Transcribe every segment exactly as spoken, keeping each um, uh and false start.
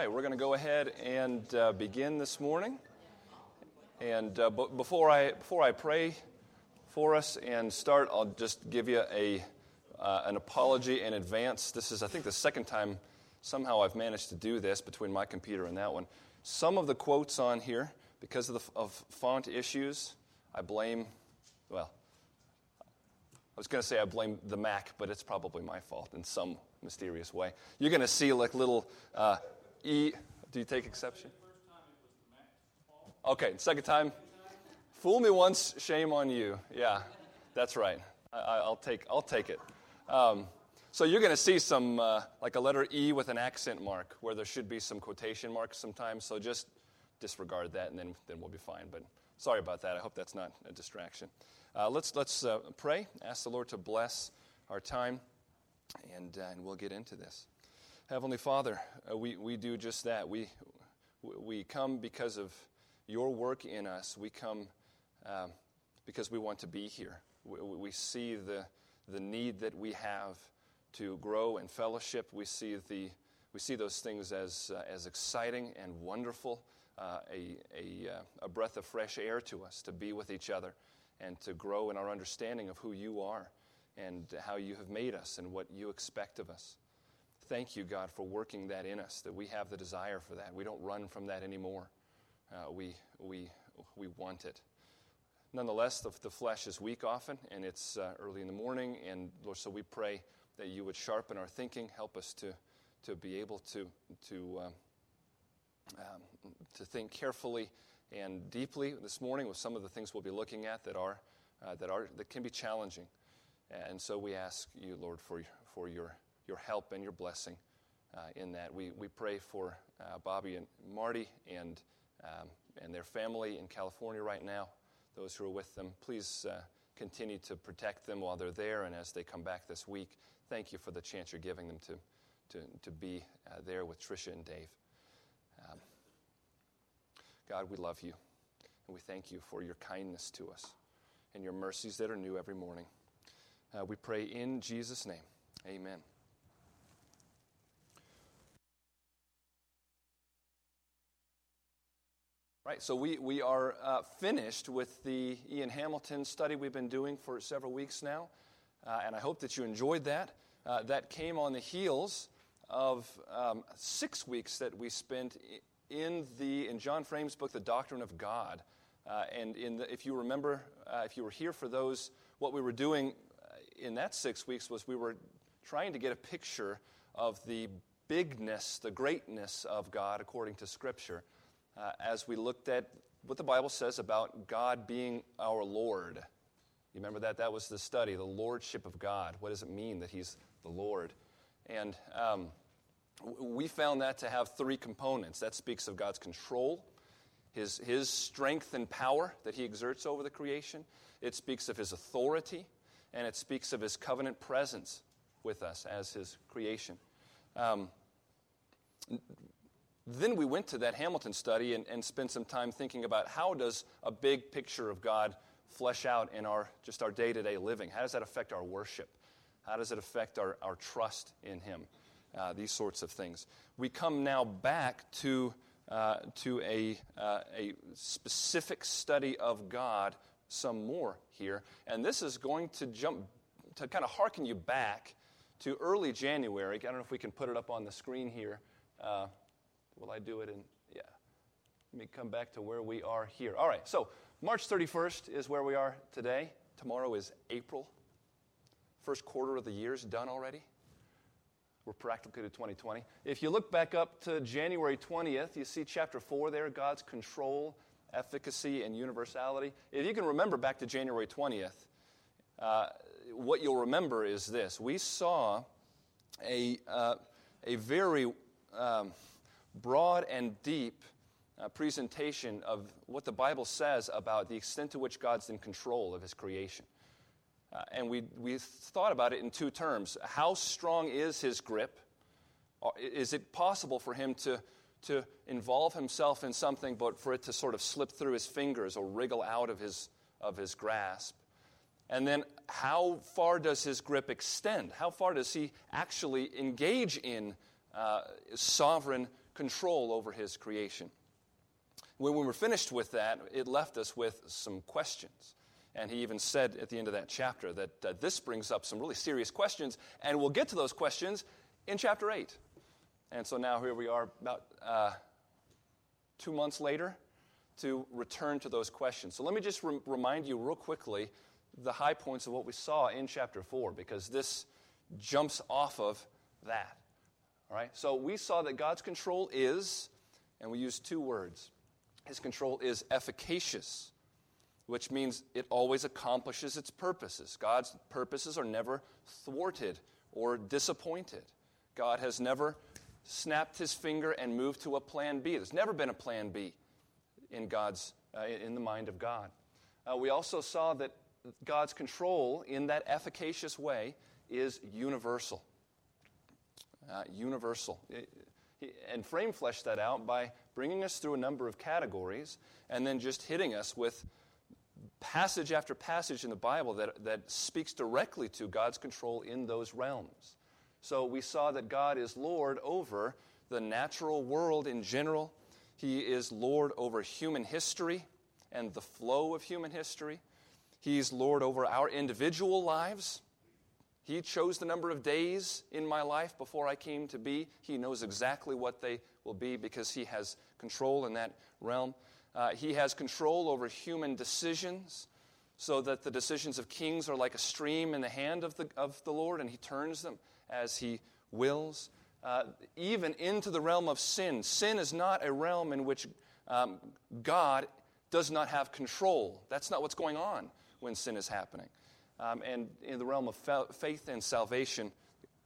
right, we're going to go ahead and uh, begin this morning. And uh, b- before I before I pray for us and start, I'll just give you a uh, an apology in advance. This is, I think, the second time somehow I've managed to do this between my computer and that one. Some of the quotes on here, because of the f- of font issues, I blame, well, I was going to say I blame the Mac, but it's probably my fault in some mysterious way. You're going to see like little uh, E. Do you take exception? Okay, second time. Fool me once, shame on you. Yeah, that's right. I, I'll take I'll take it. Um, so you're going to see some, uh, like a letter E with an accent mark, where there should be some quotation marks sometimes, so just disregard that, and then, then we'll be fine. But sorry about that. I hope that's not a distraction. Uh, let's let's uh, pray, ask the Lord to bless our time, and uh, and we'll get into this. Heavenly Father, uh, we, we do just that. We We come because of your work in us. We come um, because we want to be here. We, we see the the need that we have to grow in fellowship. We see the we see those things as uh, as exciting and wonderful, uh, a a uh, a breath of fresh air to us to be with each other and to grow in our understanding of who you are and how you have made us and what you expect of us. Thank you, God, for working that in us, that we have the desire for that. We don't run from that anymore. Uh, we we we want it. Nonetheless, the, the flesh is weak often, and it's uh, early in the morning. And Lord, so we pray that you would sharpen our thinking, help us to to be able to to um, um, to think carefully and deeply this morning with some of the things we'll be looking at that are uh, that are that can be challenging. And so we ask you, Lord, for for your your help and your blessing uh, in that. We we pray for uh, Bobby and Marty and. Um, and their family in California right now, those who are with them. Please uh, continue to protect them while they're there and as they come back this week. Thank you for the chance you're giving them to to, to be uh, there with Tricia and Dave. Um, God, we love you, and we thank you for your kindness to us and your mercies that are new every morning. Uh, we pray in Jesus' name. Amen. Right, so we, we are uh, finished with the Ian Hamilton study we've been doing for several weeks now, uh, and I hope that you enjoyed that. Uh, that came on the heels of um, six weeks that we spent in the in John Frame's book, The Doctrine of God. Uh, and in the, if you remember, uh, if you were here for those, what we were doing in that six weeks was we were trying to get a picture of the bigness, the greatness of God according to Scripture. Uh, as we looked at what the Bible says about God being our Lord. You remember that? That was the study, the Lordship of God. What does it mean that he's the Lord? And um, we found that to have three components. That speaks of God's control, his, his strength and power that he exerts over the creation. It speaks of his authority, and it speaks of his covenant presence with us as his creation. Um Then we went to that Hamilton study and, and spent some time thinking about how does a big picture of God flesh out in our just our day-to-day living? How does that affect our worship? How does it affect our, our trust in him? Uh, these sorts of things. We come now back to uh, to a uh, a specific study of God some more here, and this is going to jump to kind of harken you back to early January. I don't know if we can put it up on the screen here. Uh, Will I do it in, yeah. Let me come back to where we are here. All right, so March thirty-first is where we are today. Tomorrow is April. First quarter of the year is done already. We're practically to twenty twenty. If you look back up to January twentieth, you see chapter four there, God's control, efficacy, and universality. If you can remember back to January twentieth, uh, what you'll remember is this. We saw a, uh, a very... Um, broad and deep uh, presentation of what the Bible says about the extent to which God's in control of his creation. Uh, and we we thought about it in two terms. How strong is his grip? Is it possible for him to, to involve himself in something, but for it to sort of slip through his fingers or wriggle out of his, of his grasp? And then how far does his grip extend? How far does he actually engage in uh, sovereign control over his creation. When we were finished with that, it left us with some questions. And he even said at the end of that chapter that uh, this brings up some really serious questions, and we'll get to those questions in chapter eight. And so now here we are about uh, two months later to return to those questions. So let me just re- remind you real quickly the high points of what we saw in chapter four, because this jumps off of that. All right? So we saw that God's control is, and we used two words, his control is efficacious, which means it always accomplishes its purposes. God's purposes are never thwarted or disappointed. God has never snapped his finger and moved to a plan B. There's never been a plan B in God's uh, in the mind of God. Uh, we also saw that God's control in that efficacious way is universal. Uh, universal. It, and frame fleshed that out by bringing us through a number of categories and then just hitting us with passage after passage in the Bible that, that speaks directly to God's control in those realms. So we saw that God is Lord over the natural world in general. He is Lord over human history and the flow of human history. He's Lord over our individual lives. He chose the number of days in my life before I came to be. He knows exactly what they will be because he has control in that realm. Uh, he has control over human decisions so that the decisions of kings are like a stream in the hand of the, of the Lord, and he turns them as he wills. Uh, even into the realm of sin. Sin is not a realm in which um, God does not have control. That's not what's going on when sin is happening. Um, and in the realm of fel- faith and salvation,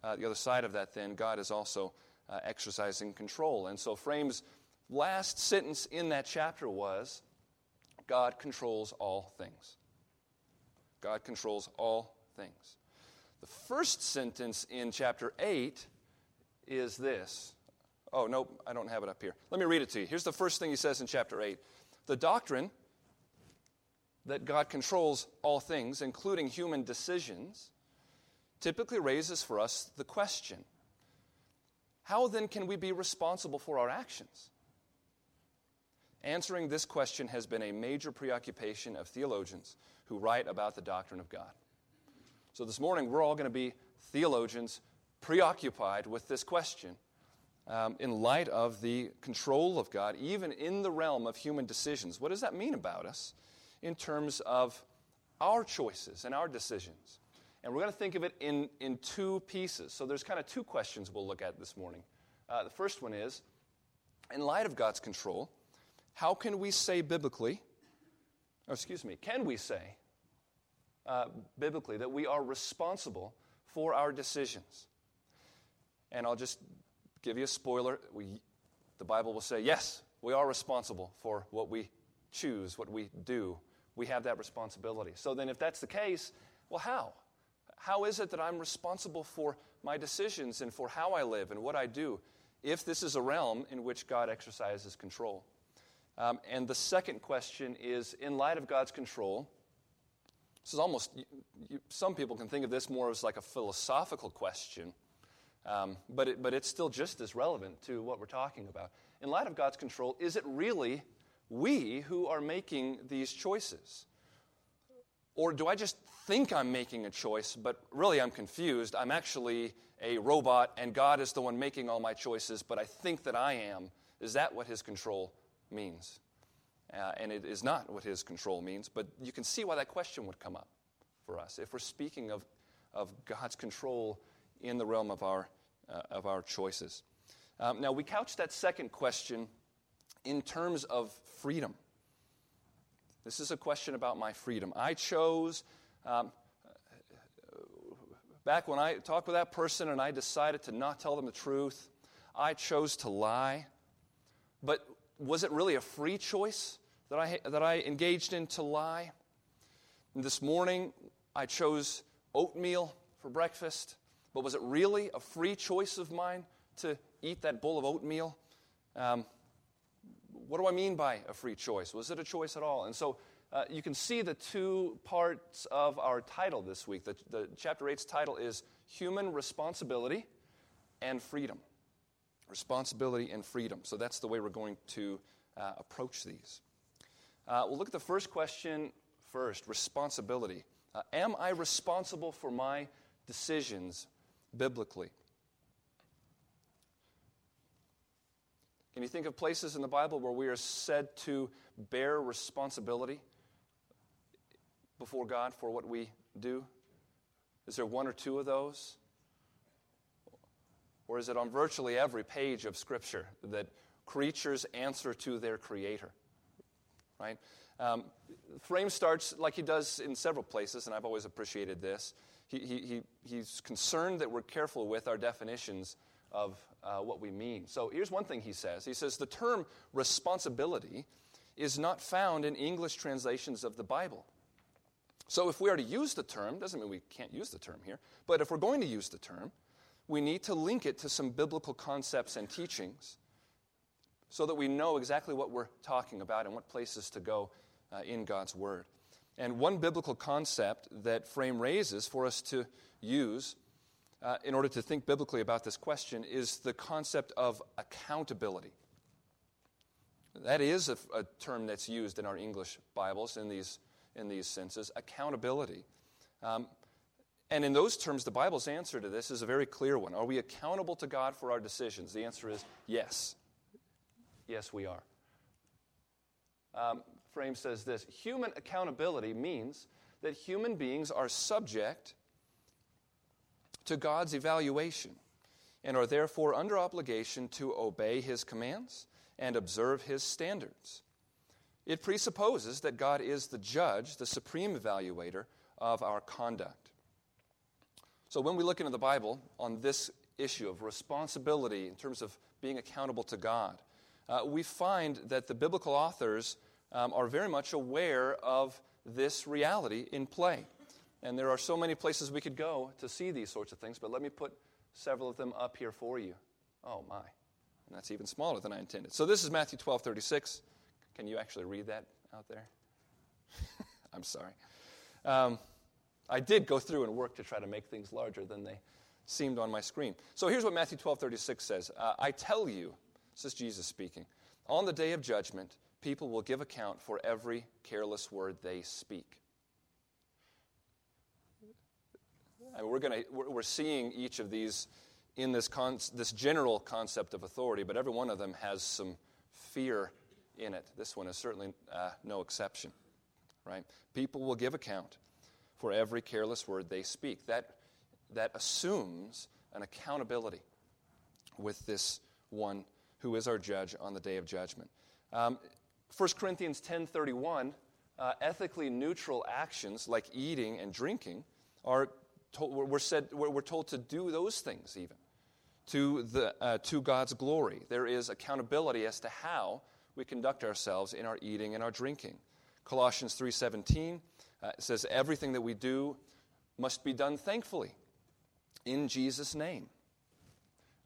uh, the other side of that then, God is also uh, exercising control. And so Frame's last sentence in that chapter was, God controls all things. God controls all things. The first sentence in chapter eight is this. Oh, no, I don't have it up here. Let me read it to you. Here's the first thing he says in chapter eight. The doctrine that God controls all things, including human decisions, typically raises for us the question, how then can we be responsible for our actions? Answering this question has been a major preoccupation of theologians who write about the doctrine of God. So this morning, we're all going to be theologians preoccupied with this question um, in light of the control of God, even in the realm of human decisions. What does that mean about us in terms of our choices and our decisions? And we're going to think of it in, in two pieces. So there's kind of two questions we'll look at this morning. Uh, the first one is, in light of God's control, how can we say biblically, or excuse me, can we say uh, biblically that we are responsible for our decisions? And I'll just give you a spoiler. We, the Bible will say, yes, we are responsible for what we choose, what we do. We have that responsibility. So then if that's the case, well, how? How is it that I'm responsible for my decisions and for how I live and what I do if this is a realm in which God exercises control? Um, and the second question is, in light of God's control, this is almost, you, you, some people can think of this more as like a philosophical question, um, but, it, but it's still just as relevant to what we're talking about. In light of God's control, is it really we who are making these choices? Or do I just think I'm making a choice, but really I'm confused? I'm actually a robot, and God is the one making all my choices, but I think that I am. Is that what his control means? Uh, and it is not what his control means, but you can see why that question would come up for us if we're speaking of, of God's control in the realm of our, uh, of our choices. Um, now, we couch that second question in terms of freedom. This is a question about my freedom. I chose, um, back when I talked with that person and I decided to not tell them the truth, I chose to lie. But was it really a free choice that I that I engaged in to lie? And this morning, I chose oatmeal for breakfast, but was it really a free choice of mine to eat that bowl of oatmeal? Um, What do I mean by a free choice? Was it a choice at all? And so uh, you can see the two parts of our title this week. The, the chapter eight's title is Human Responsibility and Freedom. responsibility, and freedom. So that's the way we're going to uh, approach these. Uh, we'll look at the first question first, responsibility. Uh, am I responsible for my decisions biblically? Can you think of places in the Bible where we are said to bear responsibility before God for what we do? Is there one or two of those? Or is it on virtually every page of Scripture that creatures answer to their Creator? Right? Um, Frame starts like he does in several places, and I've always appreciated this. He, he, he, he's concerned that we're careful with our definitions of uh, what we mean. So here's one thing he says. He says, the term responsibility is not found in English translations of the Bible. So if we are to use the term, doesn't mean we can't use the term here, but if we're going to use the term, we need to link it to some biblical concepts and teachings so that we know exactly what we're talking about and what places to go uh, in God's Word. And one biblical concept that Frame raises for us to use Uh, in order to think biblically about this question, is the concept of accountability. That is a, a term that's used in our English Bibles in these in these senses, accountability. Um, and in those terms, the Bible's answer to this is a very clear one. Are we accountable to God for our decisions? The answer is yes. Yes, we are. Um, Frame says this, human accountability means that human beings are subject to God's evaluation, and are therefore under obligation to obey His commands and observe His standards. It presupposes that God is the judge, the supreme evaluator of our conduct. So when we look into the Bible on this issue of responsibility in terms of being accountable to God, uh, we find that the biblical authors um, are very much aware of this reality in play. And there are so many places we could go to see these sorts of things, but let me put several of them up here for you. Oh, my. And that's even smaller than I intended. So this is Matthew twelve thirty-six. Can you actually read that out there? I'm sorry. Um, I did go through and work to try to make things larger than they seemed on my screen. So here's what Matthew twelve thirty-six says. Uh, I tell you, this is Jesus speaking, on the day of judgment, people will give account for every careless word they speak. I mean, we're going we're seeing each of these in this con- this general concept of authority, but every one of them has some fear in it. This one is certainly uh, no exception, right? People will give account for every careless word they speak. That that assumes an accountability with this one who is our judge on the day of judgment. Um, First Corinthians ten thirty-one, uh, ethically neutral actions like eating and drinking are We're, said, we're told to do those things even, to, the, uh, to God's glory. There is accountability as to how we conduct ourselves in our eating and our drinking. Colossians three seventeen uh, says, everything that we do must be done thankfully in Jesus' name.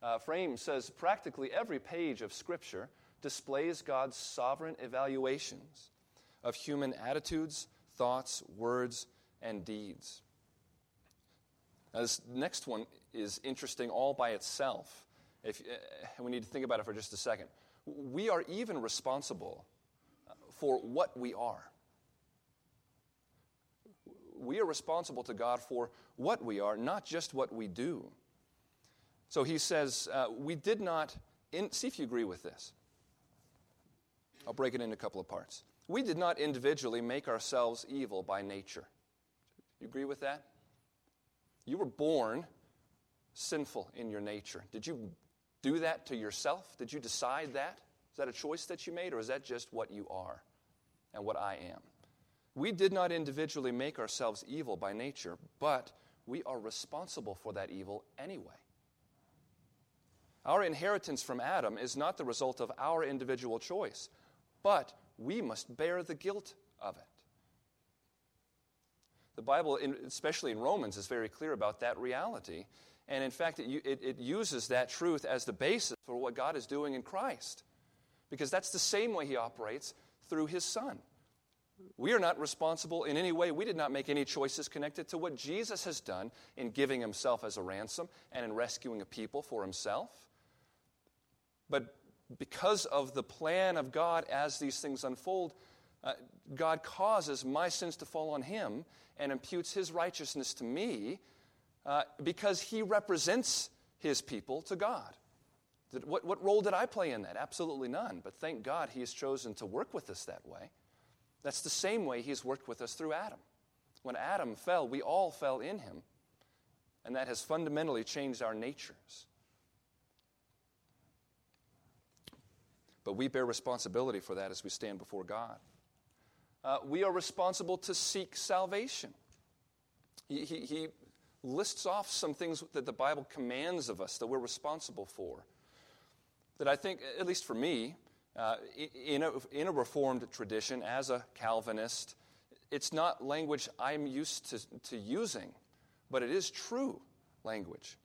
Uh, Frame says, practically every page of Scripture displays God's sovereign evaluations of human attitudes, thoughts, words, and deeds. Now, this next one is interesting all by itself. If uh, we need to think about it for just a second. We are even responsible for what we are. We are responsible to God for what we are, not just what we do. So he says, uh, we did not, in- see if you agree with this. I'll break it into a couple of parts. We did not individually make ourselves evil by nature. You agree with that? You were born sinful in your nature. Did you do that to yourself? Did you decide that? Is that a choice that you made, or is that just what you are and what I am? We did not individually make ourselves evil by nature, but we are responsible for that evil anyway. Our inheritance from Adam is not the result of our individual choice, but we must bear the guilt of it. The Bible, especially in Romans, is very clear about that reality. And in fact, it, it, it uses that truth as the basis for what God is doing in Christ. Because that's the same way He operates through His Son. We are not responsible in any way. We did not make any choices connected to what Jesus has done in giving Himself as a ransom and in rescuing a people for Himself. But because of the plan of God as these things unfold, uh, God causes my sins to fall on him and imputes his righteousness to me uh, because he represents his people to God. Did, what, what role did I play in that? Absolutely none. But thank God he has chosen to work with us that way. That's the same way he's worked with us through Adam. When Adam fell, we all fell in him. And that has fundamentally changed our natures. But we bear responsibility for that as we stand before God. Uh, we are responsible to seek salvation. He, he, he lists off some things that the Bible commands of us that we're responsible for. That I think, at least for me, uh, in, a, in a Reformed tradition, as a Calvinist, it's not language I'm used to, to using, but it is true language.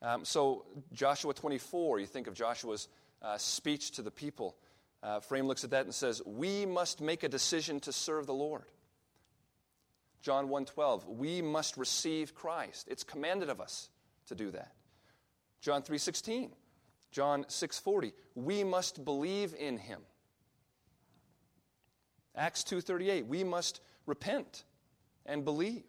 Um, so Joshua twenty-four, you think of Joshua's Uh, speech to the people. Uh, Frame looks at that and says, we must make a decision to serve the Lord. John one twelve, we must receive Christ. It's commanded of us to do that. John three sixteen, John six forty, we must believe in him. Acts two thirty-eight, we must repent and believe.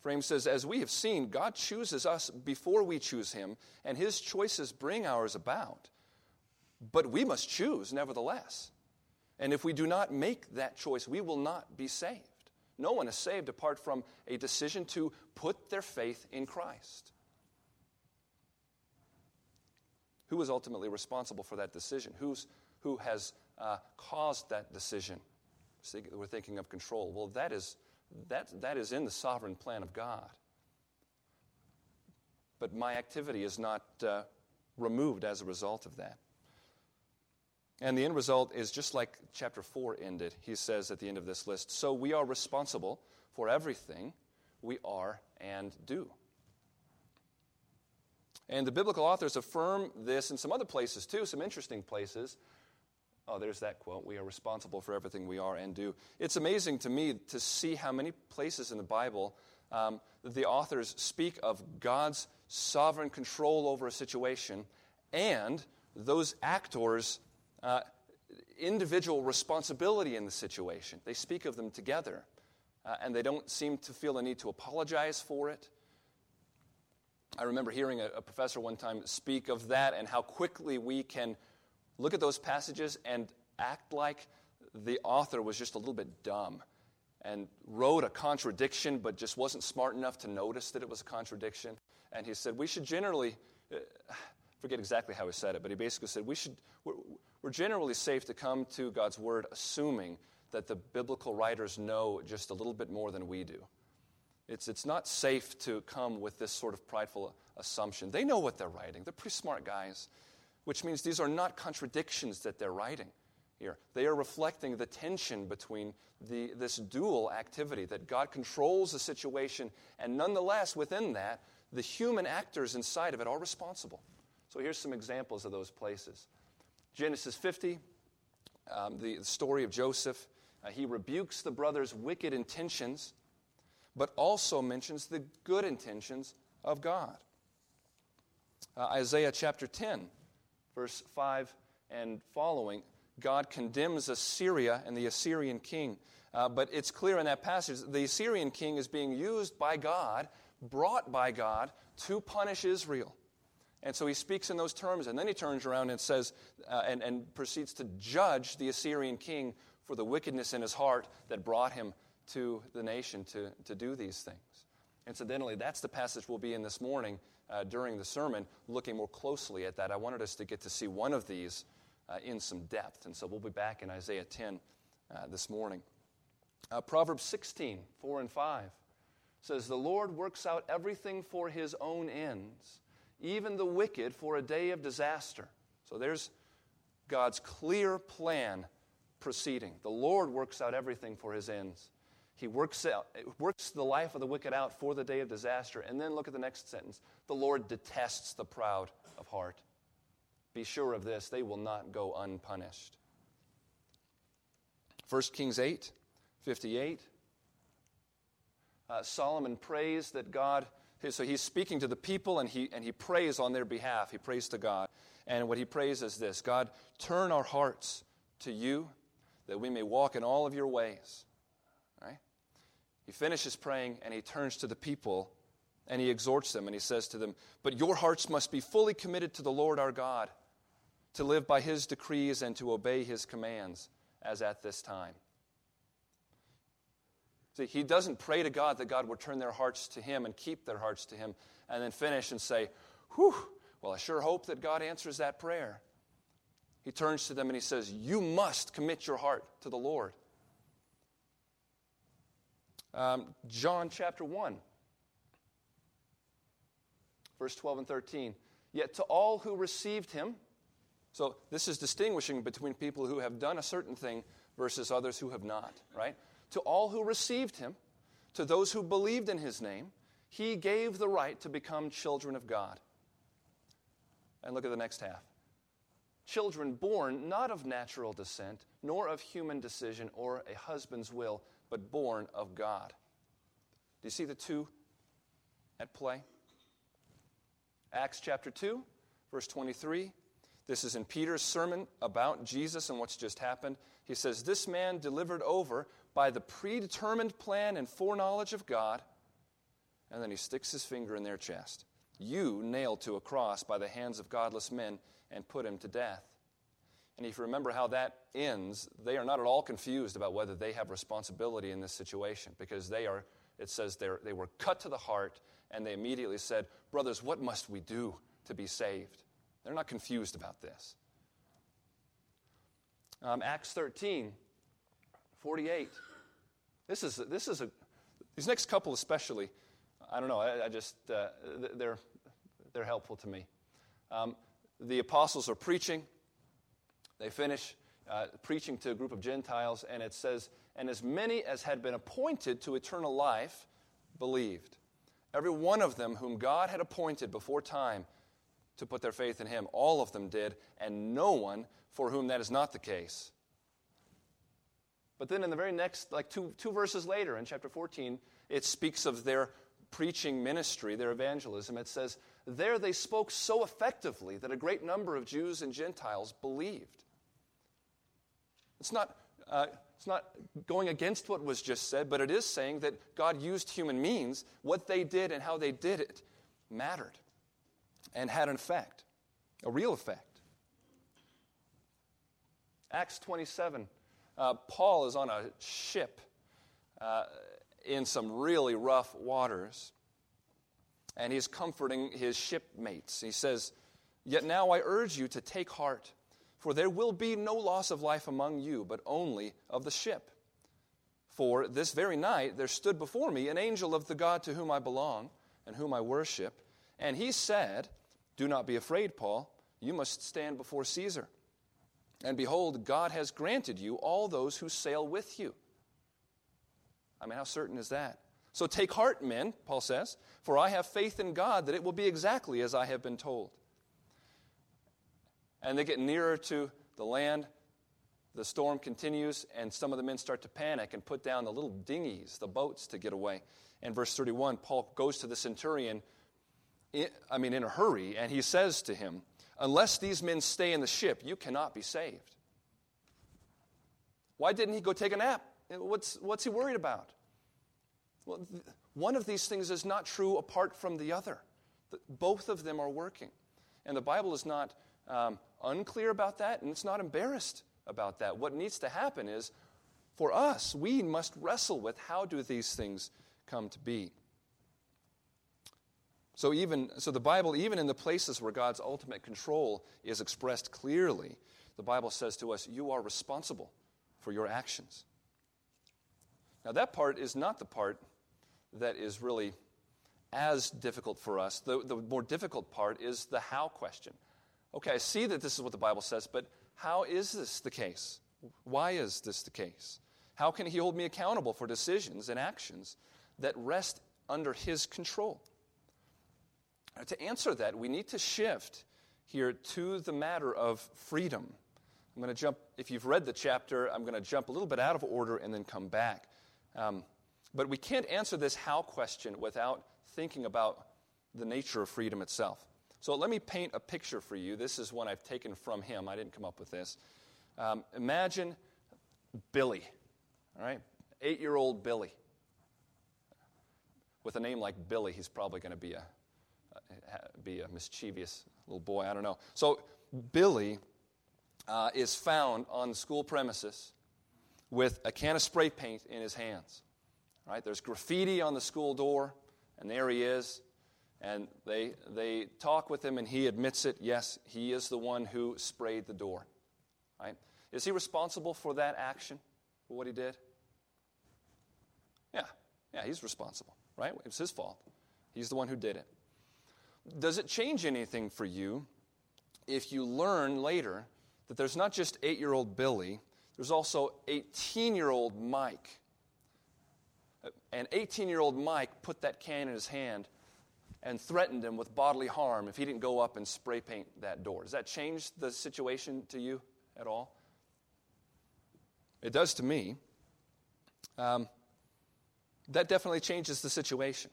Frame says, as we have seen, God chooses us before we choose him, and his choices bring ours about. But we must choose, nevertheless. And if we do not make that choice, we will not be saved. No one is saved apart from a decision to put their faith in Christ. Who is ultimately responsible for that decision? Who's, who has uh, caused that decision? We're thinking of control. Well, that is... That, that is in the sovereign plan of God. But my activity is not uh, removed as a result of that. And the end result is just like chapter four ended. He says at the end of this list, so we are responsible for everything we are and do. And the biblical authors affirm this in some other places too, some interesting places. Oh, there's that quote. We are responsible for everything we are and do. It's amazing to me to see how many places in the Bible um, the authors speak of God's sovereign control over a situation and those actors' uh, individual responsibility in the situation. They speak of them together, uh, and they don't seem to feel the need to apologize for it. I remember hearing a, a professor one time speak of that and how quickly we can look at those passages and act like the author was just a little bit dumb and wrote a contradiction but just wasn't smart enough to notice that it was a contradiction. And he said, we should generally, I forget exactly how he said it, but he basically said, we should, we're, we're generally safe to come to God's word assuming that the biblical writers know just a little bit more than we do. It's, it's not safe to come with this sort of prideful assumption. They know what they're writing. They're pretty smart guys. Which means these are not contradictions that they're writing here. They are reflecting the tension between the, this dual activity, that God controls the situation, and nonetheless, within that, the human actors inside of it are responsible. So here's some examples of those places. Genesis fifty, um, the, the story of Joseph. Uh, he rebukes the brothers' wicked intentions, but also mentions the good intentions of God. Uh, Isaiah chapter ten. Verse five and following, God condemns Assyria and the Assyrian king. Uh, but it's clear in that passage, the Assyrian king is being used by God, brought by God, to punish Israel. And so he speaks in those terms, and then he turns around and says, uh, and, and proceeds to judge the Assyrian king for the wickedness in his heart that brought him to the nation to, to do these things. Incidentally, that's the passage we'll be in this morning uh, during the sermon, looking more closely at that. I wanted us to get to see one of these uh, in some depth, and so we'll be back in Isaiah ten uh, this morning. Uh, Proverbs sixteen, four and five says, the Lord works out everything for his own ends, even the wicked for a day of disaster. So there's God's clear plan proceeding. The Lord works out everything for his ends. He works out, works the life of the wicked out for the day of disaster. And then look at the next sentence. The Lord detests the proud of heart. Be sure of this, they will not go unpunished. First Kings eight, fifty-eight. Uh, Solomon prays that God So he's speaking to the people, and he, and he prays on their behalf. He prays to God. And what he prays is this: God, turn our hearts to you that we may walk in all of your ways. All right? He finishes praying, and he turns to the people, and he exhorts them, and he says to them, but your hearts must be fully committed to the Lord our God, to live by his decrees and to obey his commands as at this time. See, he doesn't pray to God that God would turn their hearts to him and keep their hearts to him and then finish and say, whew, well, I sure hope that God answers that prayer. He turns to them and he says, you must commit your heart to the Lord. Um, John chapter one, verse twelve and thirteen. Yet to all who received him, so this is distinguishing between people who have done a certain thing versus others who have not, right? To all who received him, to those who believed in his name, he gave the right to become children of God. And look at the next half. Children born not of natural descent, nor of human decision or a husband's will, but born of God. Do you see the two at play? Acts chapter two, verse twenty-three. This is in Peter's sermon about Jesus and what's just happened. He says, this man delivered over by the predetermined plan and foreknowledge of God. And then he sticks his finger in their chest. You nailed to a cross by the hands of godless men and put him to death. And if you remember how that ends, they are not at all confused about whether they have responsibility in this situation, because they are, it says they're, they were cut to the heart, and they immediately said, brothers, what must we do to be saved? They're not confused about this. Um, Acts thirteen, forty-eight. This is, this is a, these next couple especially, I don't know, I, I just, uh, they're, they're helpful to me. Um, the apostles are preaching. They finish uh, preaching to a group of Gentiles, and it says, and as many as had been appointed to eternal life believed. Every one of them whom God had appointed before time to put their faith in him. All of them did, and no one for whom that is not the case. But then in the very next, like two, two verses later, in chapter fourteen, it speaks of their preaching ministry, their evangelism. It says, there they spoke so effectively that a great number of Jews and Gentiles believed. It's not, uh, it's not going against what was just said, but it is saying that God used human means. What they did and how they did it mattered. And had an effect, a real effect. Acts twenty-seven, uh, Paul is on a ship uh, in some really rough waters, and he's comforting his shipmates. He says, yet now I urge you to take heart, for there will be no loss of life among you, but only of the ship. For this very night there stood before me an angel of the God to whom I belong and whom I worship, and he said, do not be afraid, Paul. You must stand before Caesar. And behold, God has granted you all those who sail with you. I mean, how certain is that? So take heart, men, Paul says, for I have faith in God that it will be exactly as I have been told. And they get nearer to the land. The storm continues, and some of the men start to panic and put down the little dinghies, the boats, to get away. And verse thirty-one, Paul goes to the centurion, I mean, in a hurry, and he says to him, unless these men stay in the ship, you cannot be saved. Why didn't he go take a nap? What's, what's he worried about? Well, th- one of these things is not true apart from the other. The, both of them are working. And the Bible is not um, unclear about that, and it's not embarrassed about that. What needs to happen is, for us, we must wrestle with how do these things come to be. So even so the Bible, even in the places where God's ultimate control is expressed clearly, the Bible says to us, you are responsible for your actions. Now that part is not the part that is really as difficult for us. The, the more difficult part is the how question. Okay, I see that this is what the Bible says, but how is this the case? Why is this the case? How can he hold me accountable for decisions and actions that rest under his control? To answer that, we need to shift here to the matter of freedom. I'm going to jump, if you've read the chapter, I'm going to jump a little bit out of order and then come back. Um, but we can't answer this how question without thinking about the nature of freedom itself. So let me paint a picture for you. This is one I've taken from him. I didn't come up with this. Um, imagine Billy, all right? Eight-year-old Billy. With a name like Billy, he's probably going to be a be a mischievous little boy. I don't know. So Billy uh, is found on the school premises with a can of spray paint in his hands. All right? There's graffiti on the school door, and there he is. And they they talk with him, and he admits it. Yes, he is the one who sprayed the door. All right? Is he responsible for that action, for what he did? Yeah, yeah, he's responsible, right? It was his fault. He's the one who did it. Does it change anything for you if you learn later that there's not just eight-year-old Billy, there's also eighteen-year-old Mike? And eighteen-year-old Mike put that can in his hand and threatened him with bodily harm if he didn't go up and spray paint that door. Does that change the situation to you at all? It does to me. Um, that definitely changes the situation.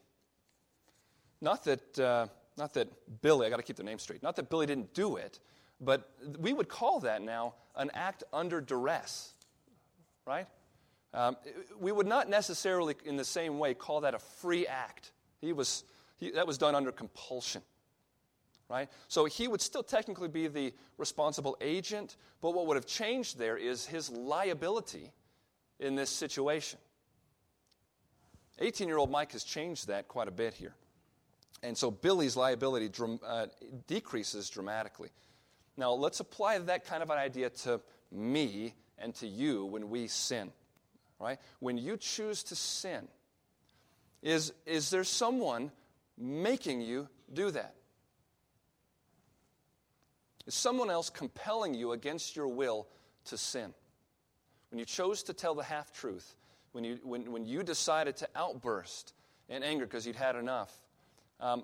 Not that... Uh, Not that Billy, I got to keep the name straight. Not that Billy didn't do it, but we would call that now an act under duress, right? Um, we would not necessarily, in the same way, call that a free act. He was he, that was done under compulsion, right? So he would still technically be the responsible agent, but what would have changed there is his liability in this situation. eighteen-year-old Mike has changed that quite a bit here. And so Billy's liability drum, uh, decreases dramatically. Now, let's apply that kind of an idea to me and to you when we sin, right? When you choose to sin, is, is there someone making you do that? Is someone else compelling you against your will to sin? When you chose to tell the half-truth, when you, when, when you decided to outburst in anger because you'd had enough, Um,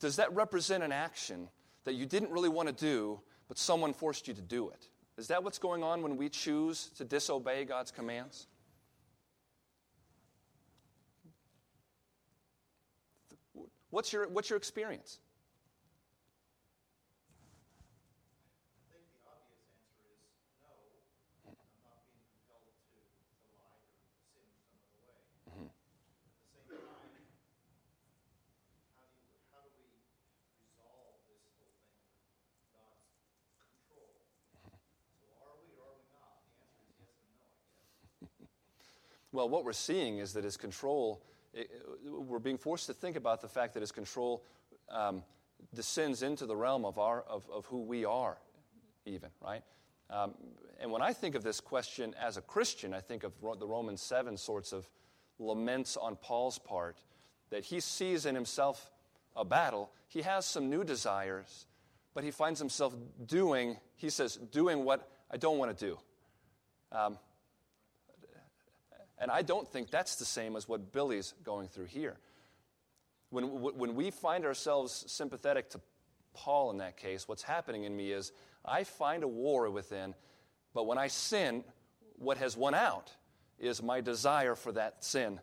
does that represent an action that you didn't really want to do, but someone forced you to do it? Is that what's going on when we choose to disobey God's commands? What's your what's your experience? I think the obvious answer is no. I'm not being compelled to, to lie or to sin some other way. Mm-hmm. Well, what we're seeing is that his control, it, we're being forced to think about the fact that his control um, descends into the realm of our of, of who we are, even, right? Um, and when I think of this question as a Christian, I think of the Romans seven sorts of laments on Paul's part, that he sees in himself a battle. He has some new desires, but he finds himself doing, he says, doing what I don't want to do. Um And I don't think that's the same as what Billy's going through here. When, when we find ourselves sympathetic to Paul in that case, what's happening in me is I find a war within, but when I sin, what has won out is my desire for that sin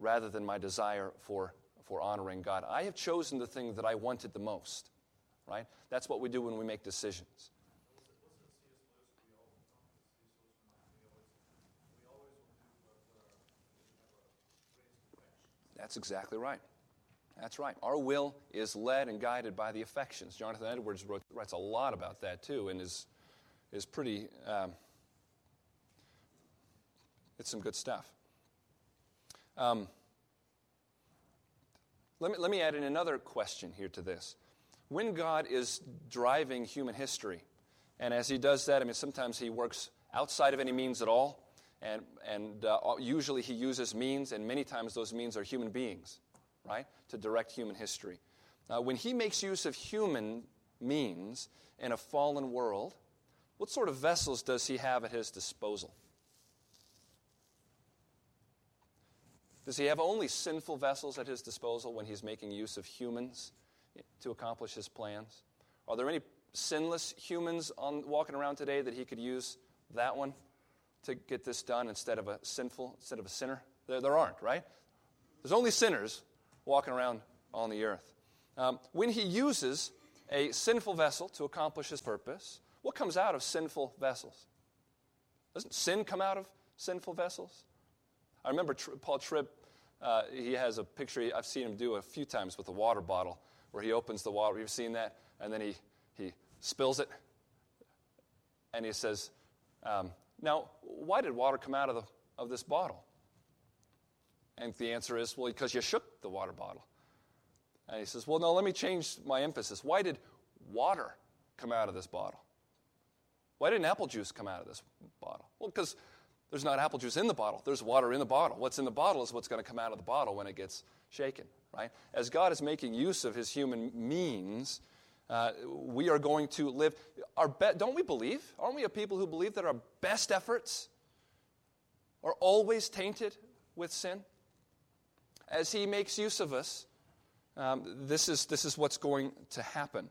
rather than my desire for, for honoring God. I have chosen the thing that I wanted the most, right? That's what we do when we make decisions. That's exactly right. That's right. Our will is led and guided by the affections. Jonathan Edwards wrote, writes a lot about that, too, and is is pretty, um, it's some good stuff. Um, let me, let me add in another question here to this. When God is driving human history, and as he does that, I mean, sometimes he works outside of any means at all, And, and uh, usually he uses means, and many times those means are human beings, right, to direct human history. Uh, when he makes use of human means in a fallen world, what sort of vessels does he have at his disposal? Does he have only sinful vessels at his disposal when he's making use of humans to accomplish his plans? Are there any sinless humans on, walking around today that he could use that one to get this done instead of a sinful, instead of a sinner? There, there aren't, right? There's only sinners walking around on the earth. Um, when he uses a sinful vessel to accomplish his purpose, what comes out of sinful vessels? Doesn't sin come out of sinful vessels? I remember Tri- Paul Tripp, uh, he has a picture I've seen him do a few times with a water bottle where he opens the water. You've seen that? And then he, he spills it. And he says, um, now, why did water come out of, the, of this bottle? And the answer is, well, because you shook the water bottle. And he says, well, no, let me change my emphasis. Why did water come out of this bottle? Why didn't apple juice come out of this bottle? Well, because there's not apple juice in the bottle. There's water in the bottle. What's in the bottle is what's going to come out of the bottle when it gets shaken, right? As God is making use of his human means, uh, we are going to live our best. Don't we believe? Aren't we a people who believe that our best efforts are always tainted with sin? As he makes use of us, um, this is this is what's going to happen.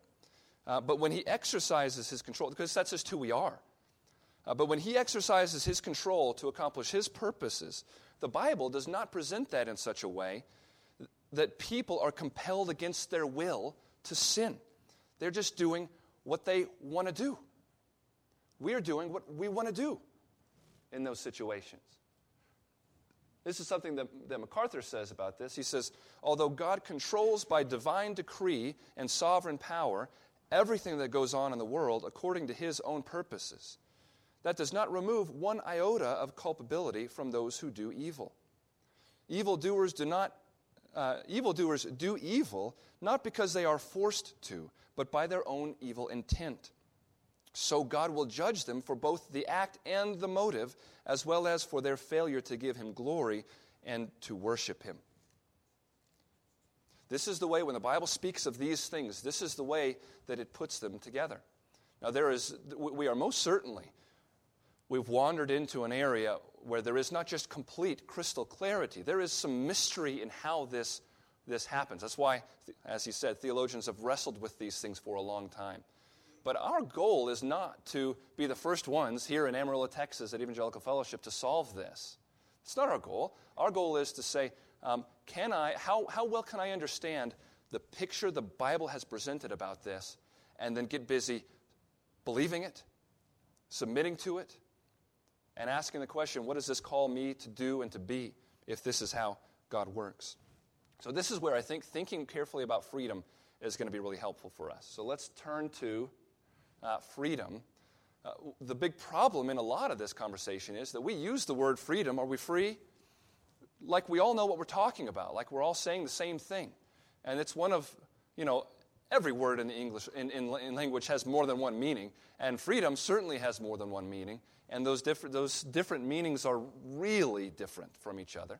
Uh, but when he exercises his control, because that's just who we are. Uh, but when he exercises his control to accomplish his purposes, the Bible does not present that in such a way that people are compelled against their will to sin. They're just doing what they want to do. We're doing what we want to do in those situations. This is something that, that MacArthur says about this. He says, although God controls by divine decree and sovereign power everything that goes on in the world according to his own purposes, that does not remove one iota of culpability from those who do evil. Evildoers do not, uh, evildoers do evil not because they are forced to, but by their own evil intent. So God will judge them for both the act and the motive, as well as for their failure to give him glory and to worship him. This is the way, when the Bible speaks of these things, this is the way that it puts them together. Now, there is, we are most certainly, we've wandered into an area where there is not just complete crystal clarity. There is some mystery in how this, this happens. That's why, as he said, theologians have wrestled with these things for a long time. But our goal is not to be the first ones here in Amarillo, Texas, at Evangelical Fellowship to solve this. It's not our goal. Our goal is to say, Um, can I? How how well can I understand the picture the Bible has presented about this, and then get busy believing it, submitting to it, and asking the question, what does this call me to do and to be if this is how God works? So this is where I think thinking carefully about freedom is going to be really helpful for us. So let's turn to uh, freedom. Uh, the big problem in a lot of this conversation is that we use the word freedom. Are we free? Like we all know what we're talking about, like we're all saying the same thing. And it's one of, you know, every word in the English, in, in, in language has more than one meaning, and freedom certainly has more than one meaning, and those different those different meanings are really different from each other.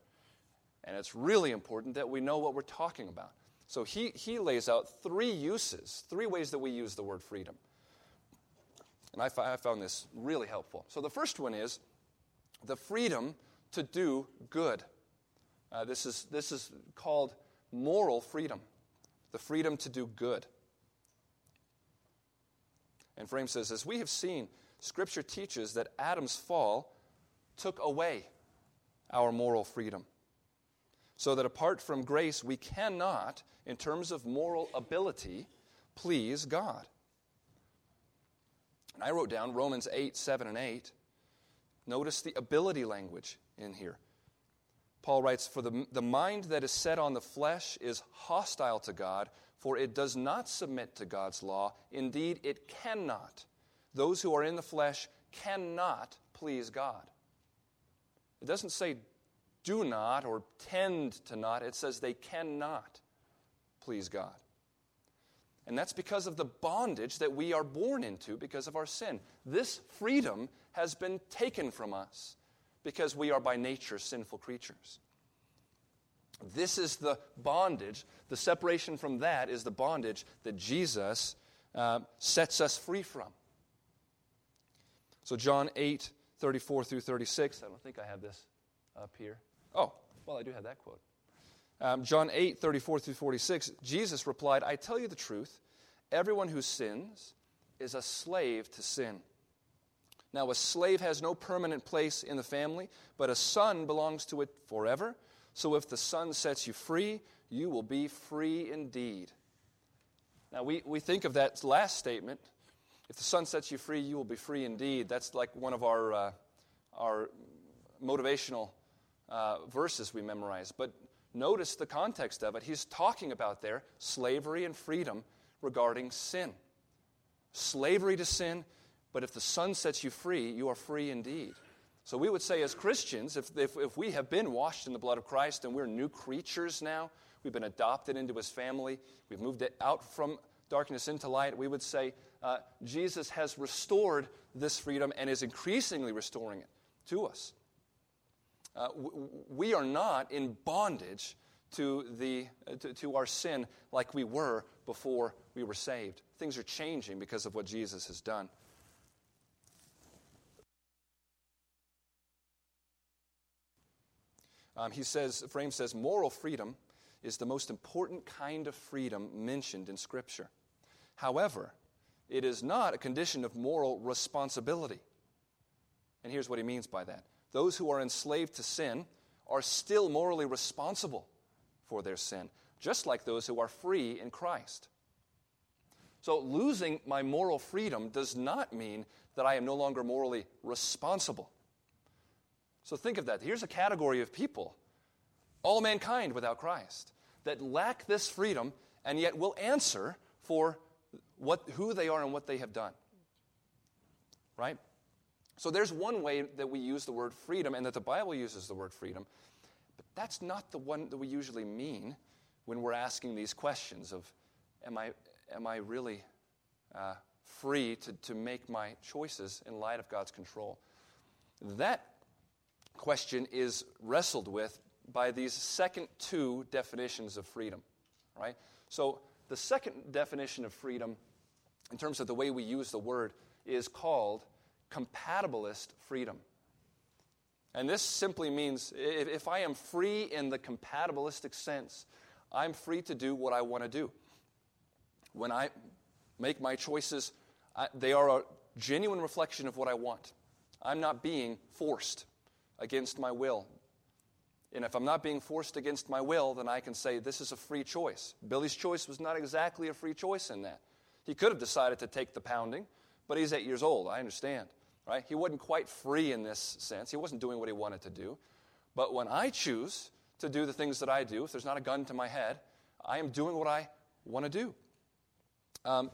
And it's really important that we know what we're talking about. So he he lays out three uses, three ways that we use the word freedom. And I, f- I found this really helpful. So the first one is the freedom to do good. Uh, this is this is called moral freedom, the freedom to do good. And Frame says, as we have seen, Scripture teaches that Adam's fall took away our moral freedom, so that apart from grace, we cannot, in terms of moral ability, please God. And I wrote down Romans eight, seven, and eight. Notice the ability language in here. Paul writes, for the, the mind that is set on the flesh is hostile to God, for it does not submit to God's law. Indeed, it cannot. Those who are in the flesh cannot please God. It doesn't say do not or tend to not. It says they cannot please God. And that's because of the bondage that we are born into because of our sin. This freedom has been taken from us, because we are by nature sinful creatures. This is the bondage. The separation from that is the bondage that Jesus uh, sets us free from. So John eight, thirty-four through thirty-six. I don't think I have this up here. Oh, well, I do have that quote. Um, John eight, thirty-four through forty-six, Jesus replied, I tell you the truth, everyone who sins is a slave to sin. Now, a slave has no permanent place in the family, but a son belongs to it forever. So if the son sets you free, you will be free indeed. Now, we, we think of that last statement, if the Son sets you free, you will be free indeed. That's like one of our uh, our motivational uh, verses we memorize. But notice the context of it. He's talking about there slavery and freedom regarding sin. Slavery to sin, but if the Son sets you free, you are free indeed. So we would say as Christians, if, if, if we have been washed in the blood of Christ and we're new creatures now, we've been adopted into his family, we've moved it out from darkness into light, we would say uh, Jesus has restored this freedom and is increasingly restoring it to us. Uh, w- we are not in bondage to, the, uh, to, to our sin like we were before we were saved. Things are changing because of what Jesus has done. Um, he says, Frame says, moral freedom is the most important kind of freedom mentioned in Scripture. However, it is not a condition of moral responsibility. And here's what he means by that. Those who are enslaved to sin are still morally responsible for their sin, just like those who are free in Christ. So losing my moral freedom does not mean that I am no longer morally responsible. So think of that. Here's a category of people, all mankind without Christ, that lack this freedom and yet will answer for what, who they are and what they have done. Right? So there's one way that we use the word freedom and that the Bible uses the word freedom, but that's not the one that we usually mean when we're asking these questions of, am I, am I really uh, free to, to make my choices in light of God's control? That question is wrestled with by these second two definitions of freedom, right? So the second definition of freedom, in terms of the way we use the word, is called compatibilist freedom. And this simply means if, if I am free in the compatibilistic sense, I'm free to do what I want to do. When I make my choices, I, they are a genuine reflection of what I want. I'm not being forced against my will. And if I'm not being forced against my will, then I can say this is a free choice. Billy's choice was not exactly a free choice in that. He could have decided to take the pounding, but he's eight years old, I understand. Right? He wasn't quite free in this sense. He wasn't doing what he wanted to do. But when I choose to do the things that I do, if there's not a gun to my head, I am doing what I want to do. Um,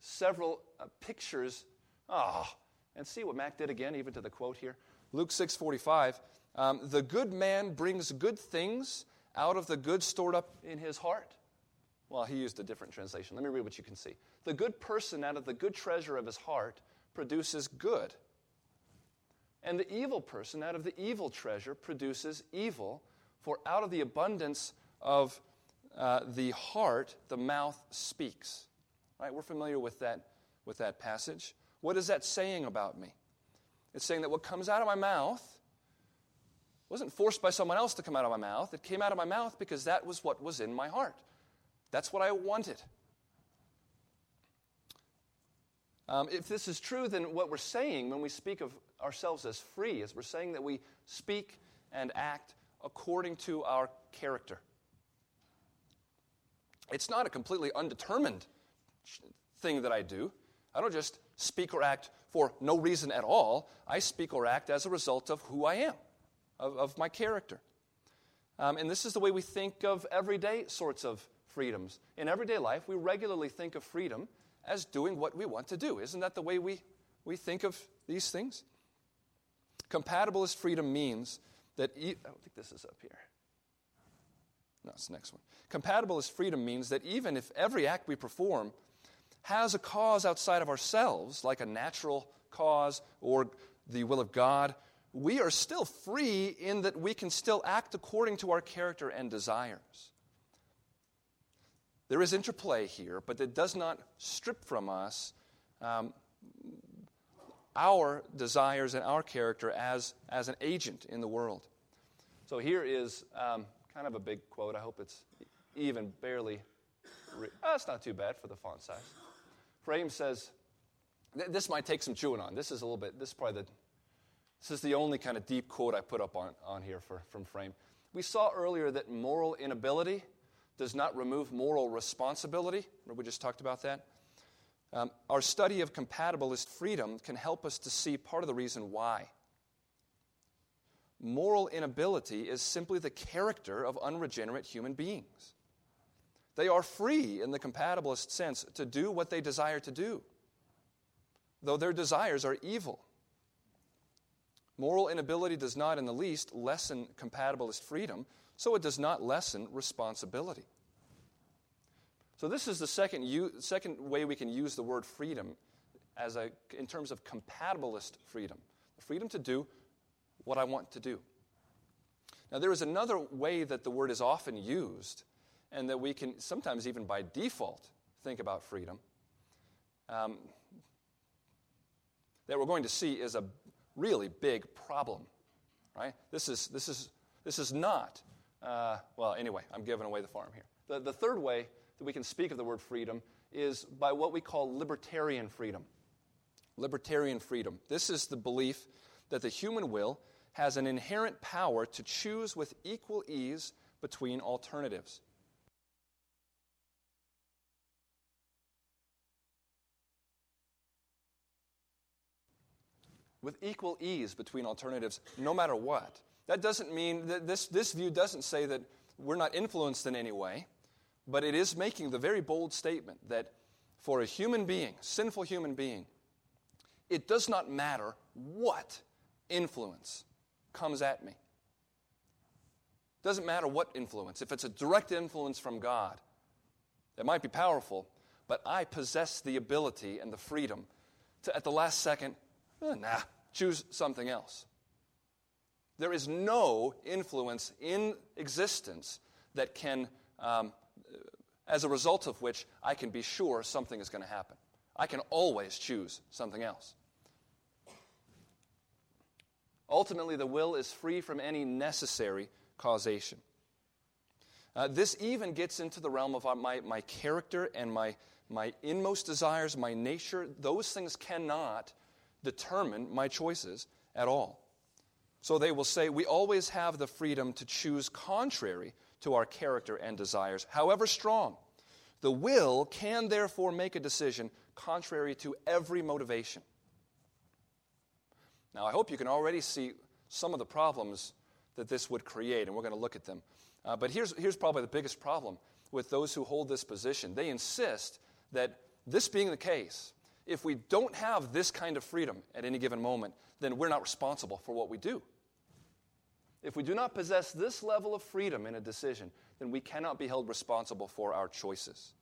several uh, pictures. Ah, oh, and see what Mac did again, even to the quote here. Luke six forty-five, um, the good man brings good things out of the good stored up in his heart. Well, he used a different translation. Let me read what you can see. The good person out of the good treasure of his heart produces good. And the evil person out of the evil treasure produces evil, for out of the abundance of uh, the heart, the mouth speaks. All right, we're familiar with that, with that passage. What is that saying about me? It's saying that what comes out of my mouth wasn't forced by someone else to come out of my mouth. It came out of my mouth because that was what was in my heart. That's what I wanted. Um, if this is true, then what we're saying when we speak of ourselves as free is we're saying that we speak and act according to our character. It's not a completely undetermined thing that I do. I don't just speak or act for no reason at all. I speak or act as a result of who I am, of, of my character. Um, and this is the way we think of everyday sorts of freedoms. In everyday life, we regularly think of freedom as doing what we want to do. Isn't that the way we, we think of these things? Compatibilist freedom means that... E- I don't think this is up here. No, it's the next one. Compatibilist freedom means that even if every act we perform has a cause outside of ourselves, like a natural cause or the will of God, we are still free in that we can still act according to our character and desires. There is interplay here, but it does not strip from us um, our desires and our character as, as an agent in the world. So here is um, kind of a big quote. I hope it's even barely... Re- oh, that's not too bad for the font size. Frame says, th- this might take some chewing on. This is a little bit, this is probably the, this is the only kind of deep quote I put up on, on here for, from Frame. We saw earlier that moral inability does not remove moral responsibility. Remember we just talked about that? Um, our study of compatibilist freedom can help us to see part of the reason why. Moral inability is simply the character of unregenerate human beings. They are free in the compatibilist sense to do what they desire to do, though their desires are evil. Moral inability does not in the least lessen compatibilist freedom, so it does not lessen responsibility. So this is the second u- second way we can use the word freedom as a, in terms of compatibilist freedom, the freedom to do what I want to do. Now there is another way that the word is often used, and that we can sometimes even by default think about freedom, um, that we're going to see is a really big problem, right? This is this is this is not. Uh, well, anyway, I'm giving away the farm here. The the third way that we can speak of the word freedom is by what we call libertarian freedom. Libertarian freedom. This is the belief that the human will has an inherent power to choose with equal ease between alternatives. With equal ease between alternatives, no matter what. That doesn't mean, that this, this view doesn't say that we're not influenced in any way, but it is making the very bold statement that for a human being, sinful human being, it does not matter what influence comes at me. Doesn't matter what influence. If it's a direct influence from God, it might be powerful, but I possess the ability and the freedom to, at the last second, eh, nah, choose something else. There is no influence in existence that can... Um, as a result of which I can be sure something is going to happen. I can always choose something else. Ultimately, the will is free from any necessary causation. Uh, this even gets into the realm of my, my character and my, my inmost desires, my nature. Those things cannot determine my choices at all. So they will say, we always have the freedom to choose contrary to our character and desires, however strong. The will can therefore make a decision contrary to every motivation. Now, I hope you can already see some of the problems that this would create, and we're going to look at them. Uh, but here's, here's probably the biggest problem with those who hold this position. They insist that this being the case, if we don't have this kind of freedom at any given moment, then we're not responsible for what we do. If we do not possess this level of freedom in a decision, then we cannot be held responsible for our choices.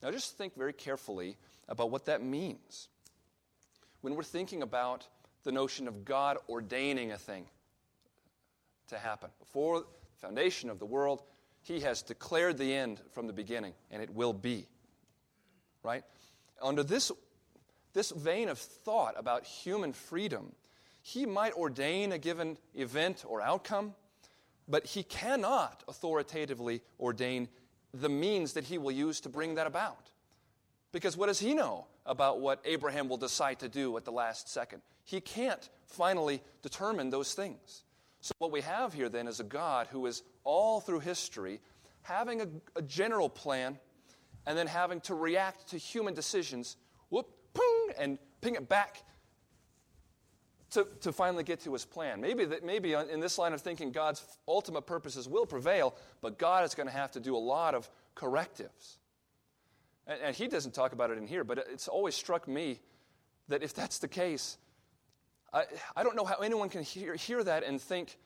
Now just think very carefully about what that means. When we're thinking about the notion of God ordaining a thing to happen, before the foundation of the world, He has declared the end from the beginning, and it will be. Right? Under this, this vein of thought about human freedom, He might ordain a given event or outcome, but He cannot authoritatively ordain the means that He will use to bring that about. Because what does He know about what Abraham will decide to do at the last second? He can't finally determine those things. So what we have here then is a God who is all through history having a, a general plan and then having to react to human decisions, whoop, ping, and ping it back To, to finally get to His plan. Maybe that maybe in this line of thinking, God's ultimate purposes will prevail, but God is going to have to do a lot of correctives. And, and He doesn't talk about it in here, but it's always struck me that if that's the case, I, I don't know how anyone can hear, hear that and think,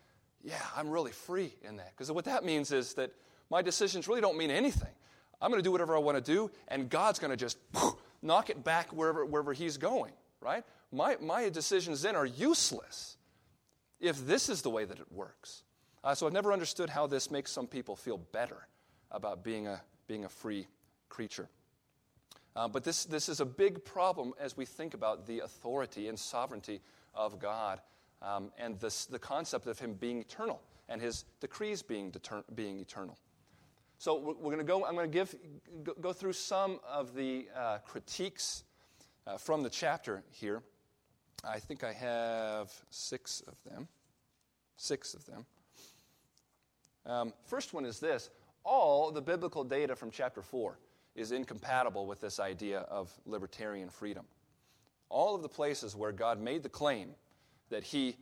yeah, I'm really free in that. Because what that means is that my decisions really don't mean anything. I'm going to do whatever I want to do, and God's going to just poof, knock it back wherever wherever He's going, right? My my decisions then are useless if this is the way that it works. Uh, so I've never understood how this makes some people feel better about being a being a free creature. Uh, but this this is a big problem as we think about the authority and sovereignty of God um, and this, the concept of Him being eternal and His decrees being deter- being eternal. So we're, we're going to go. I'm going to give go, go through some of the uh, critiques uh, from the chapter here. I think I have six of them. Six of them. Um, first one is this. all the biblical data from chapter four is incompatible with this idea of libertarian freedom. All of the places where God made the claim that he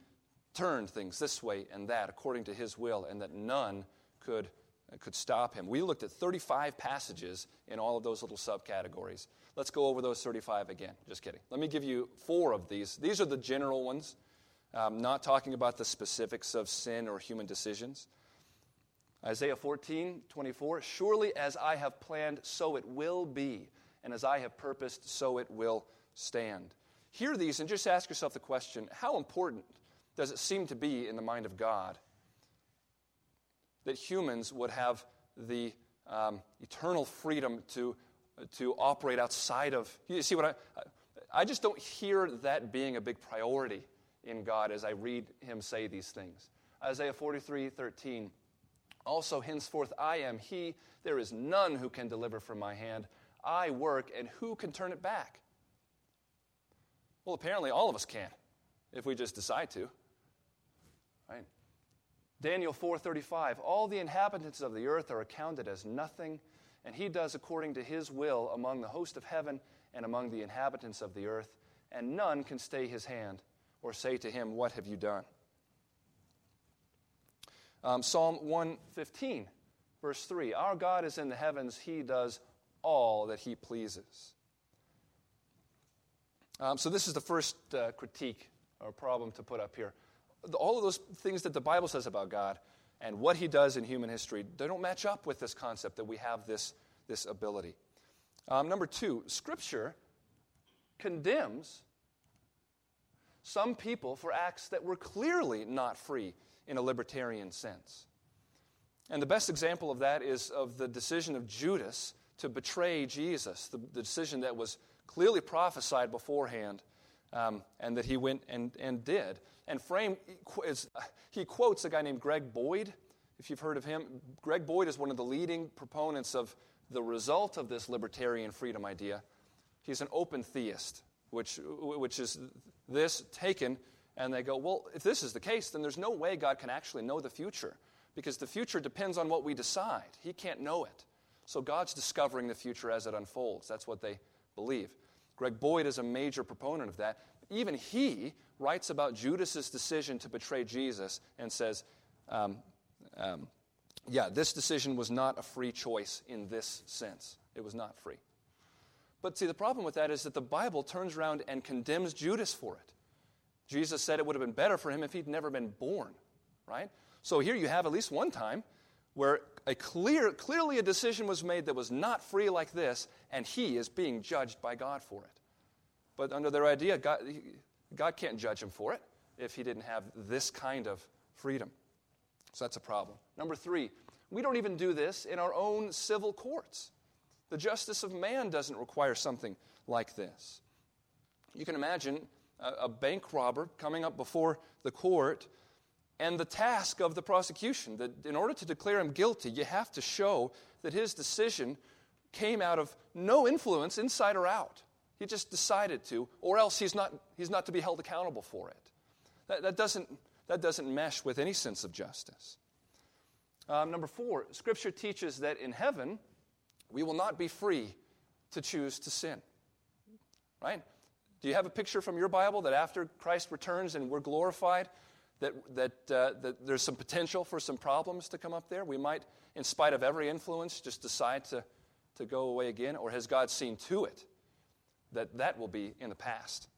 turned things this way and that according to his will and that none could, could stop him. We looked at thirty-five passages in all of those little subcategories. Let's go over those thirty-five again. Just kidding. Let me give you four of these. These are the general ones, um, not talking about the specifics of sin or human decisions. Isaiah fourteen twenty-four, surely as I have planned, so it will be, and as I have purposed, so it will stand. Hear these and just ask yourself the question, how important does it seem to be in the mind of God that humans would have the um, eternal freedom to uh, to operate outside of... You see what I... I just don't hear that being a big priority in God as I read him say these things. Isaiah forty-three thirteen, also henceforth I am he, there is none who can deliver from my hand. I work, and who can turn it back? Well, apparently all of us can, if we just decide to. Right? Daniel four thirty-five, all the inhabitants of the earth are accounted as nothing, and he does according to his will among the host of heaven and among the inhabitants of the earth, and none can stay his hand or say to him, what have you done? Um, Psalm one fifteen, verse three, our God is in the heavens, he does all that he pleases. Um, so this is the first uh, critique or problem to put up here. All of those things that the Bible says about God and what he does in human history, they don't match up with this concept that we have this, this ability. Um, number two, Scripture condemns some people for acts that were clearly not free in a libertarian sense. And the best example of that is of the decision of Judas to betray Jesus, the, the decision that was clearly prophesied beforehand, um, and that he went and, and did. And frame, he quotes a guy named Greg Boyd, if you've heard of him. Greg Boyd is one of the leading proponents of the result of this libertarian freedom idea. He's an open theist, which which is this taken, and they go, well, if this is the case, then there's no way God can actually know the future, because the future depends on what we decide. He can't know it. So God's discovering the future as it unfolds. That's what they believe. Greg Boyd is a major proponent of that. Even he writes about Judas's decision to betray Jesus and says, um, um, yeah, this decision was not a free choice in this sense. It was not free. But see, the problem with that is that the Bible turns around and condemns Judas for it. Jesus said it would have been better for him if he'd never been born, right? So here you have at least one time where a clear, clearly a decision was made that was not free like this, and he is being judged by God for it. But under their idea, God, God can't judge him for it if he didn't have this kind of freedom. So that's a problem. Number three, we don't even do this in our own civil courts. The justice of man doesn't require something like this. You can imagine a, a bank robber coming up before the court, and the task of the prosecution, that in order to declare him guilty, you have to show that his decision came out of no influence inside or out. He just decided to, or else he's not, he's not to be held accountable for it. That, that, doesn't, that doesn't mesh with any sense of justice. Um, number four, Scripture teaches that in heaven, we will not be free to choose to sin. Right? Do you have a picture from your Bible that after Christ returns and we're glorified, that that, uh, that there's some potential for some problems to come up there? We might, in spite of every influence, just decide to, to go away again, or has God seen to it that that will be in the past?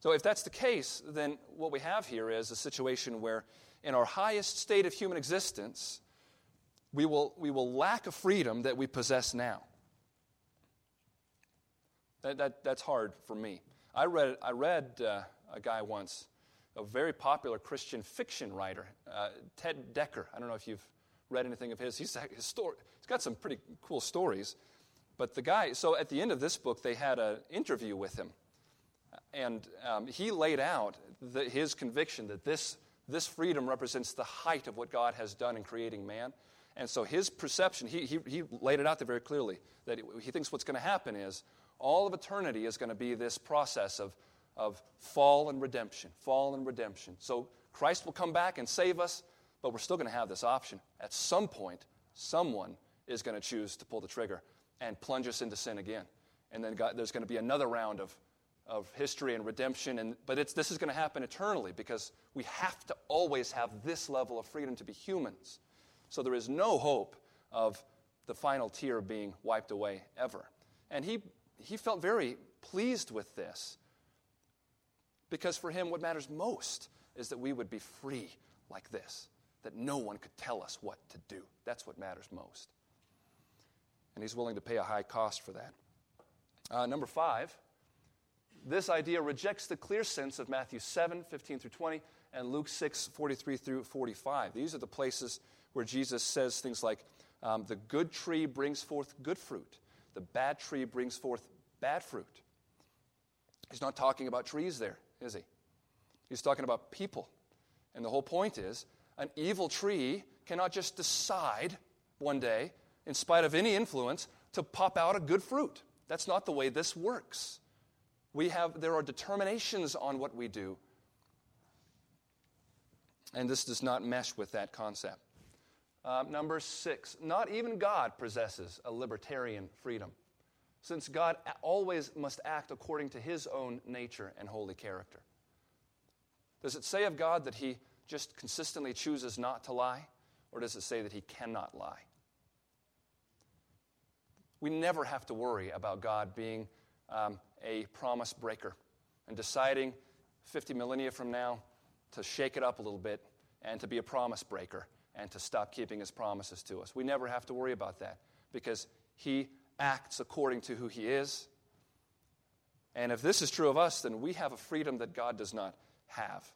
So if that's the case, then what we have here is a situation where in our highest state of human existence, we will, we will lack a freedom that we possess now. That, that, that's hard for me. I read, I read uh, a guy once, a very popular Christian fiction writer, uh, Ted Dekker. I don't know if you've read anything of his. He's, his story, he's got some pretty cool stories. But the guy, so at the end of this book, they had an interview with him. And um, he laid out the, his conviction that this, this freedom represents the height of what God has done in creating man. And so his perception, he, he, he laid it out there very clearly, that he thinks what's going to happen is all of eternity is going to be this process of of fall and redemption, fall and redemption. So Christ will come back and save us, but we're still going to have this option at some point someone is going to choose to pull the trigger and plunge us into sin again. And then God, there's going to be another round of, of history and redemption. And but it's, this is going to happen eternally because we have to always have this level of freedom to be humans. So there is no hope of the final tear being wiped away ever. And he he felt very pleased with this because for him what matters most is that we would be free like this, that no one could tell us what to do. That's what matters most. And he's willing to pay a high cost for that. Uh, number five, this idea rejects the clear sense of Matthew seven, fifteen through twenty, and Luke six, forty-three through forty-five. These are the places where Jesus says things like, um, the good tree brings forth good fruit. The bad tree brings forth bad fruit. He's not talking about trees there, is he? He's talking about people. And the whole point is, an evil tree cannot just decide one day, in spite of any influence, to pop out a good fruit. That's not the way this works. We have, there are determinations on what we do. And this does not mesh with that concept. Uh, number six, not even God possesses a libertarian freedom, since God always must act according to his own nature and holy character. Does it say of God that he just consistently chooses not to lie, or does it say that he cannot lie? We never have to worry about God being um, a promise breaker and deciding fifty millennia from now to shake it up a little bit and to be a promise breaker and to stop keeping his promises to us. We never have to worry about that because he acts according to who he is. And if this is true of us, then we have a freedom that God does not have.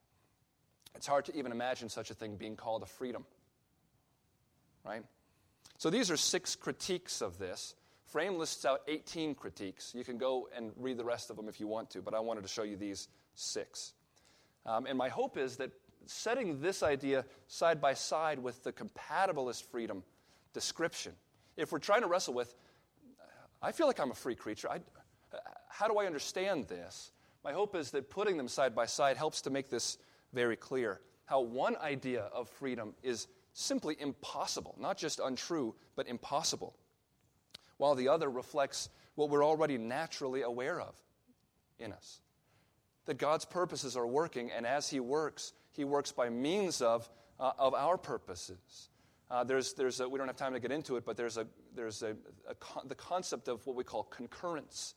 It's hard to even imagine such a thing being called a freedom, right? So these are six critiques of this. Frame lists out eighteen critiques. You can go and read the rest of them if you want to, but I wanted to show you these six. Um, and my hope is that setting this idea side by side with the compatibilist freedom description, if we're trying to wrestle with, I feel like I'm a free creature. I, how do I understand this? My hope is that putting them side by side helps to make this very clear, how one idea of freedom is simply impossible, not just untrue, but impossible, while the other reflects what we're already naturally aware of in us, that God's purposes are working, and as he works, he works by means of uh, of our purposes. Uh, there's there's a, we don't have time to get into it, but there's a there's a, a con- the concept of what we call concurrence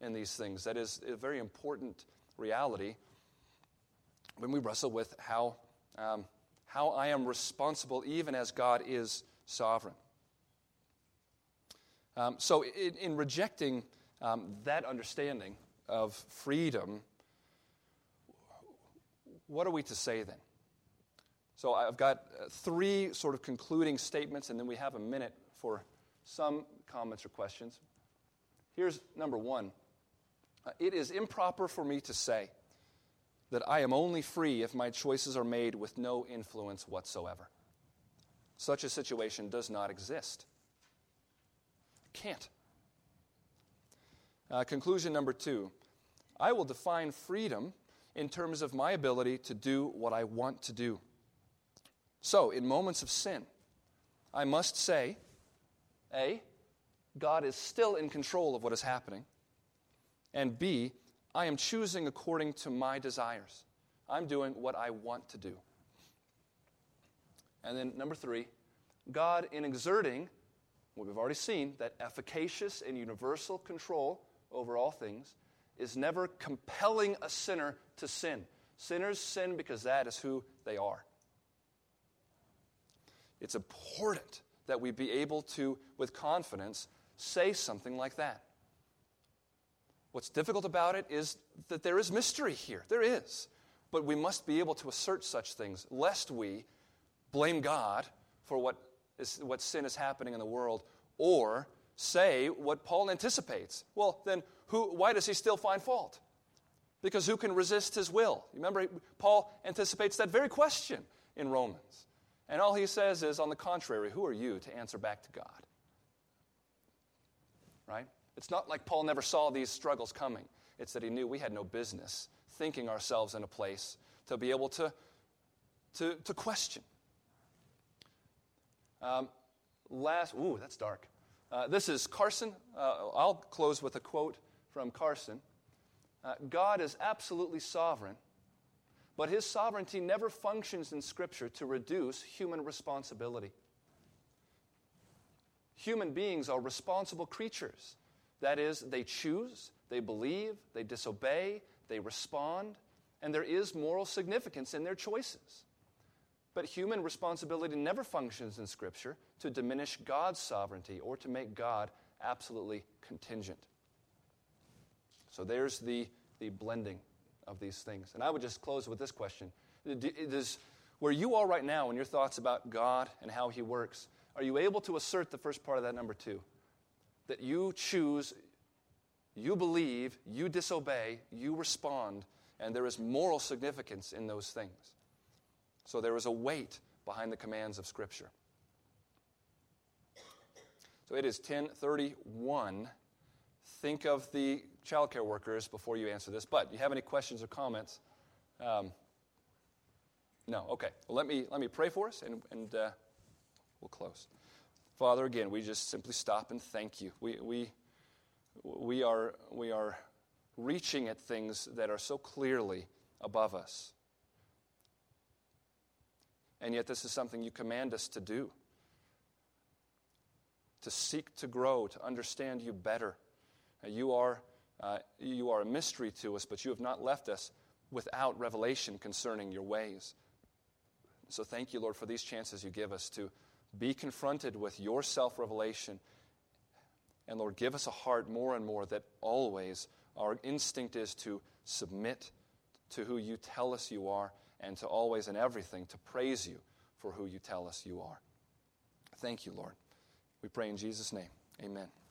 in these things. That is a very important reality when we wrestle with how um, how I am responsible, even as God is sovereign. Um, so, in, in rejecting um, that understanding of freedom, what are we to say then? So I've got three sort of concluding statements, and then we have a minute for some comments or questions. Here's number one. Uh, it is improper for me to say that I am only free if my choices are made with no influence whatsoever. Such a situation does not exist. It can't. Uh, conclusion number two. I will define freedom in terms of my ability to do what I want to do. So, in moments of sin, I must say, A, God is still in control of what is happening, and B, I am choosing according to my desires. I'm doing what I want to do. And then number three, God, in exerting what we've already seen, that efficacious and universal control over all things, is never compelling a sinner to sin. Sinners sin because that is who they are. It's important that we be able to, with confidence, say something like that. What's difficult about it is that there is mystery here. There is. But we must be able to assert such things, lest we blame God for what is, what sin is happening in the world, or say what Paul anticipates. Well, then, who? Why does he still find fault? Because who can resist his will? Remember, Paul anticipates that very question in Romans. And all he says is, on the contrary, who are you to answer back to God? Right? It's not like Paul never saw these struggles coming. It's that he knew we had no business thinking ourselves in a place to be able to, to, to question. Um, last, ooh, that's dark. Uh, this is Carson. Uh, I'll close with a quote from Carson. Uh, God is absolutely sovereign, but his sovereignty never functions in Scripture to reduce human responsibility. Human beings are responsible creatures. That is, they choose, they believe, they disobey, they respond, and there is moral significance in their choices. But human responsibility never functions in Scripture to diminish God's sovereignty or to make God absolutely contingent. So there's the, the blending of these things. And I would just close with this question. Does, where you are right now in your thoughts about God and how he works, are you able to assert the first part of that number two? That you choose, you believe, you disobey, you respond, and there is moral significance in those things. So there is a weight behind the commands of Scripture. So it is ten thirty-one. Think of the childcare workers before you answer this. But, do you have any questions or comments? Um, no, okay. Well, let me let me pray for us, and, and uh, we'll close. Father, again, we just simply stop and thank you. We we we are we are reaching at things that are so clearly above us. And yet this is something you command us to do, to seek to grow, to understand you better. You are, uh, you are a mystery to us, but you have not left us without revelation concerning your ways. So thank you, Lord, for these chances you give us to be confronted with your self-revelation. And, Lord, give us a heart more and more that always our instinct is to submit to who you tell us you are and to always and everything to praise you for who you tell us you are. Thank you, Lord. We pray in Jesus' name. Amen.